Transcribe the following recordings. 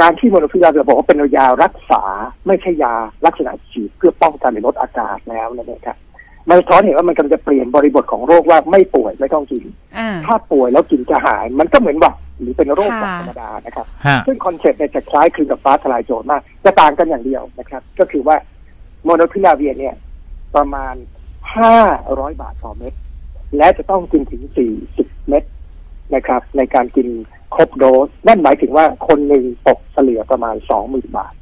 การที่โมโนพิลาเวียบอกว่าเป็นยารักษาไม่ใช่ยาลักษณะฉีดเพื่อป้องกันหรือลดอาการแล้วนะครับมันท้อนเห็นว่ามันกำลังจะเปลี่ยนบริบทของโรคว่าไม่ป่วยไม่ต้องกินถ้าป่วยแล้วกินจะหายมันก็เหมือนหวัดหรือเป็นโรคธรรมดานะครับซึ่งคอนเซ็ปต์เนี่ยจะคล้ายคลึงกับฟ้าทลายโจรมากจะต่างกันอย่างเดียวนะครับก็คือว่าโมโนพิลาเวียเนี่ยประมาณ500 บาทต่อเม็ดและจะต้องกินถึง40 เม็ดนะครับในการกินครบโดสนั่นหมายถึงว่าคนหนึ่งตกเฉลี่ยประมาณ 20,000 บาท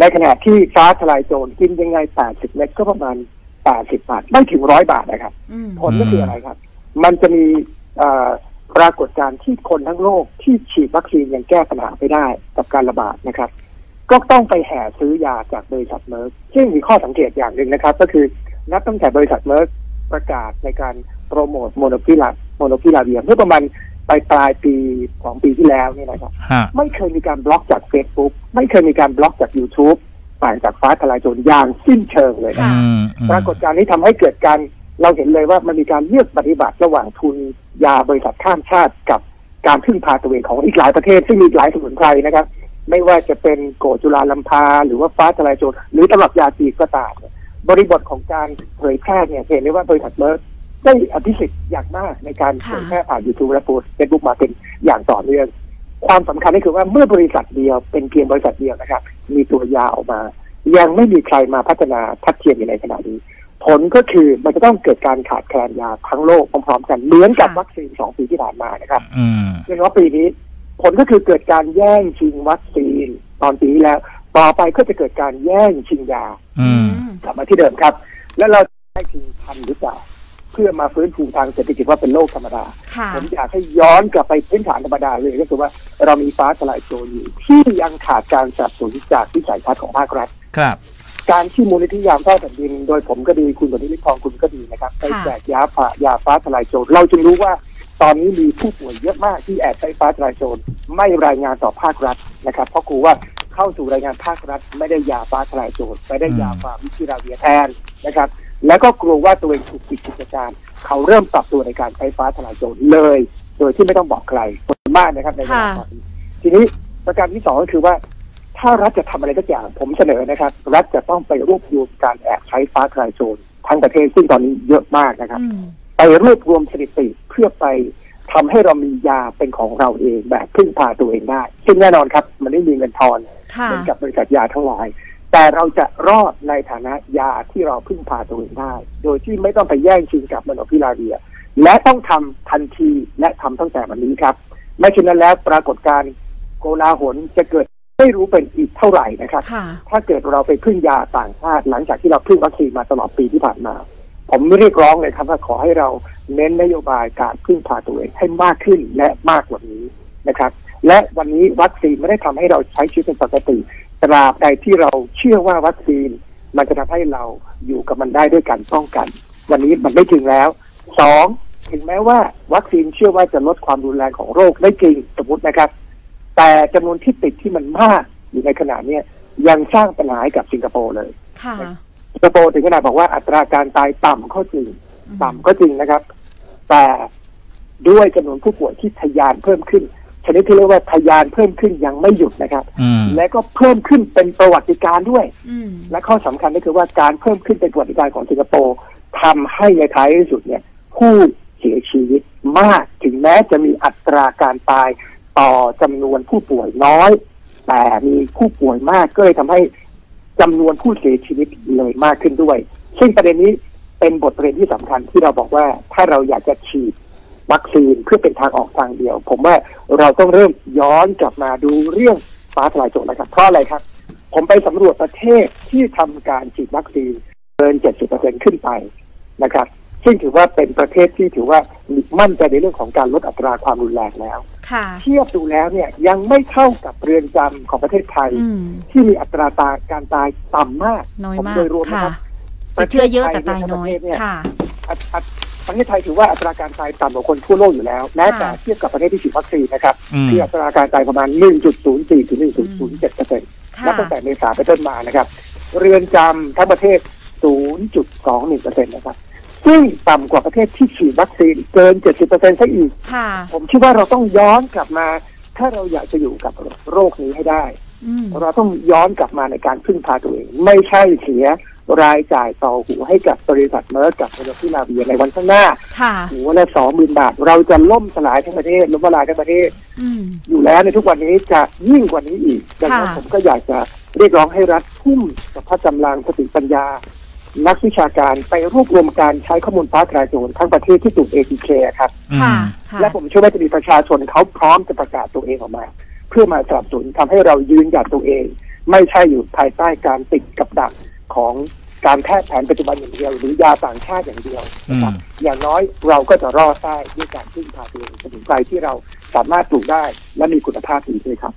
ในขณะที่ฟ้าทลายโจรกินยังไง80 เม็ดก็ประมาณ80 บาทไม่ถึง100 บาทนะครับผลก็คืออะไรครับมันจะมีปรากฏการณ์ที่คนทั้งโลกที่ฉีดวัคซีนยังแก้ปัญหาไม่ได้กับการระบาดนะครับก็ต้องไปแห่ซื้อยาจากบริษัทเมอร์กซึ่งมีข้อสังเกตอย่างหนึ่งนะครับก็คือนับตั้งแต่บริษัทเมอร์กประกาศในการโปรโมทโมโนพิลาเวียเมื่อประมาณปลายปีของปีที่แล้วนี่นะครับไม่เคยมีการบล็อกจาก Facebook ไม่เคยมีการบล็อกจาก YouTube ต่างจากฟ้าทลายโจรอย่างสิ้นเชิงเลยนะปรากฏการณ์นี้ทำให้เกิดการเราเห็นเลยว่ามันมีการเลือกปฏิบัติระหว่างทุนยาบริษัทข้ามชาติกับการพึ่งพาตัวเองของอีกหลายประเทศซึ่งมีหลายสมุนไพรนะครับไม่ว่าจะเป็นโกจุลาลัมพาหรือว่าฟ้าทลายโจรหรือตำรับยาจีนก็ตามบริบทของการเผยแพร่เนี่ยเห็นได้ว่าบริษัทเมอร์กได้อภิสิทธิ์อย่างมากในการเผยแพร่ผ่าน YouTube และ Facebook มาเป็นอย่างต่อเนื่องความสำคัญก็คือว่าเมื่อบริษัทเดียวเป็นเพียงบริษัทเดียวนะครับมีตัวยาออกมายังไม่มีใครมาพัฒนาทัดเทียมอยู่ในขณะนี้ผลก็คือมันจะต้องเกิดการขาดแคลนยาทั้งโลกพร้อมๆกันเหมือนกับวัคซีน2 ปีที่ผ่านมานะครับเรียกว่าปีนี้ผลก็คือเกิดการแย่งชิงวัคซีนตอนปีนี้แล้วต่อไปก็จะเกิดการแย่งชิงยากลับมาที่เดิมครับแล้วเราได้ชิงทันหรือเปล่าเพื่อมาฟื้นฟูทางเศรษฐกิจว่าเป็นโลกธรรมดาผมอยากให้ย้อนกลับไปพื้นฐานธรรมดาเลยก็คือว่าเรามีฟ้าทลายโจรอยู่ที่ยังขาดการสนับสนุนจากวิสัยทัศน์ของภาครัฐการที่มูลนิธิยามเฝ้าแผ่นดินโดยผมก็ดีคุณสนธิฤทธิ์ทองคุณก็ดีนะครับไปแจกยาฟ้าทลายโจรเราจึงรู้ว่าตอนนี้มีผู้ป่วยเยอะมากที่แอบใช้ฟ้าทลายโจรไม่รายงานต่อภาครัฐนะครับเพราะกลัวว่าเข้าสู่รายงานภาครัฐไม่ได้ยาฟ้าทลายโจรไม่ได้ยาฟ้าวิจิราเวียแทนนะครับแล้วก็กลัวว่าตัวเองถูกปิดกิจการเขาเริ่มปรับตัวในการใช้ฟ้าทลายโจรเลยโดยที่ไม่ต้องบอกใครคนมากนะครับในเวลานี้ทีนี้ประการที่2ก็คือว่าถ้ารัฐจะทำอะไรสักอย่างผมเสนอนะครับรัฐจะต้องไปรวบรวมการแอบใช้ฟ้าทลายโจรทั้งประเทศซึ่งตอนนี้เยอะมากนะครับไปรวบรวมสถิติเพื่อไปทำให้เรามียาเป็นของเราเองแบบพึ่งพาตัวเองได้ซึ่งแน่นอนครับมันไม่มีเงินทอนเหมือนกับบริษัทยาทั้งหลายแต่เราจะรอดในฐานะยาที่เราพึ่งพาตัวเองได้โดยที่ไม่ต้องไปแย่งชิงกับโมโนพิลาเวียและต้องทำทันทีและทำตั้งแต่วันนี้ครับไม่เช่นนั้นแล้วปรากฏการณ์โกลาหลจะเกิดไม่รู้เป็นอีกเท่าไหร่นะครับถ้าเกิดเราไปพึ่งยาต่างชาติหลังจากที่เราพึ่งวัคซีนมาตลอดปีที่ผ่านมาผมไม่เรียกร้องเลยครับว่าขอให้เราเน้นนโยบายการพึ่งพาตัวเองให้มากขึ้นและมากกว่านี้นะครับและวันนี้วัคซีนไม่ได้ทำให้เราใช้ชีวิตเป็นปกติตราบใดที่เราเชื่อว่าวัคซีนมันจะทำให้เราอยู่กับมันได้ด้วยการป้องกันวันนี้มันไม่จริงแล้ว2ถึงแม้ว่าวัคซีนเชื่อว่าจะลดความรุนแรงของโรคได้จริงสมมตินะครับแต่จำนวนที่ติดที่มันมากอยู่ในขณะนี้ยังสร้างปัญหาให้กับสิงคโปร์เลยสิงคโปร์ถึงขนาดบอกว่าอัตราการตายต่ำก็จริงนะครับแต่ด้วยจำนวนผู้ป่วยที่ทะยานเพิ่มขึ้นชนิดที่เรียกว่าทะยานเพิ่มขึ้นยังไม่หยุดนะครับและก็เพิ่มขึ้นเป็นประวัติการณ์ด้วยและข้อสำคัญก็คือว่าการเพิ่มขึ้นเป็นประวัติการณ์ของสิงคโปร์ทำให้ในท้ายที่สุดเนี่ยผู้เสียชีวิตมากถึงแม้จะมีอัตราการตายต่อจำนวนผู้ป่วยน้อยแต่มีผู้ป่วยมากก็เลยทำให้จำนวนผู้เสียชีวิตเลยมากขึ้นด้วยซึ่งประเด็นนี้เป็นบทเรียนที่สำคัญที่เราบอกว่าถ้าเราอยากจะฉีดวัคซีนเพื่อเป็นทางออกทางเดียวผมว่าเราต้องเริ่มย้อนกลับมาดูเรื่องฟ้าทลายโจรนะครับเพราะอะไรครับผมไปสำรวจประเทศที่ทำการฉีดวัคซีนเกิน 70% ขึ้นไปนะครับซึ่งถือว่าเป็นประเทศที่ถือว่ามั่นใจในเรื่องของการลดอัตราความรุนแรงแล้วเทียบดูแล้วเนี่ยยังไม่เท่ากับเรือนจำของประเทศไทยที่มีอัตราการตายต่ำมากผมโดยรวมนะครับประเทศเยอะแต่ตายน้อยค่ะประเทศไทยถือว่าอัตราการตายต่ำกว่าคนทั่วโลกอยู่แล้วแม้แต่เทียบกับประเทศที่ฉีดวัคซีนนะครับที่อัตราการตายประมาณ 1.04 ถึง 1.07% นับตั้งแต่เมษาเป็นต้นมานะครับเรือนจำทั้งประเทศ 0.21% นะครับซึ่งต่ำกว่าประเทศที่ฉีดวัคซีนเกิน 70% ซะอีกผมคิดว่าเราต้องย้อนกลับมา ถ้าเราอยากจะอยู่กับโรคนี้ให้ได้เราต้องย้อนกลับมาในการพึ่งพาตัวเองไม่ใช่เสียรายจ่ายต่อหัวให้กับบริษัทเมอร์กับโรบินลาเวียในวันข้างหน้าหัวละ20,000 บาทเราจะล่มสลายทั้งประเทศล้มละลายทั้งประเทศอยู่แล้วในทุกวันนี้จะยิ่งกว่านี้อีกดังนั้นผมก็อยากจะเรียกร้องให้รัฐทุ่มสรรพกำลังสติปัญญานักวิชาการไปรวบรวมการใช้ข้อมูลฟ้าทลายโจรทั้งประเทศที่ถูก ATK ครับและผมเชื่อว่าจะมีประชาชนเขาพร้อมจะประกาศตัวเองออกมาเพื่อมาสนับสนุนทำให้เรายืนหยัดตัวเองไม่ใช่อยู่ภายใต้การติดกับดักของการแพทย์แผนปัจจุบันอย่างเดียวหรือยาต่างชาติอย่างเดียวนะครับอย่างน้อยเราก็จะรอดได้ด้วยการพึ่งพาตัวเองสมุนไพรที่เราสามารถปลูกได้และมีคุณภาพดีด้วยครับ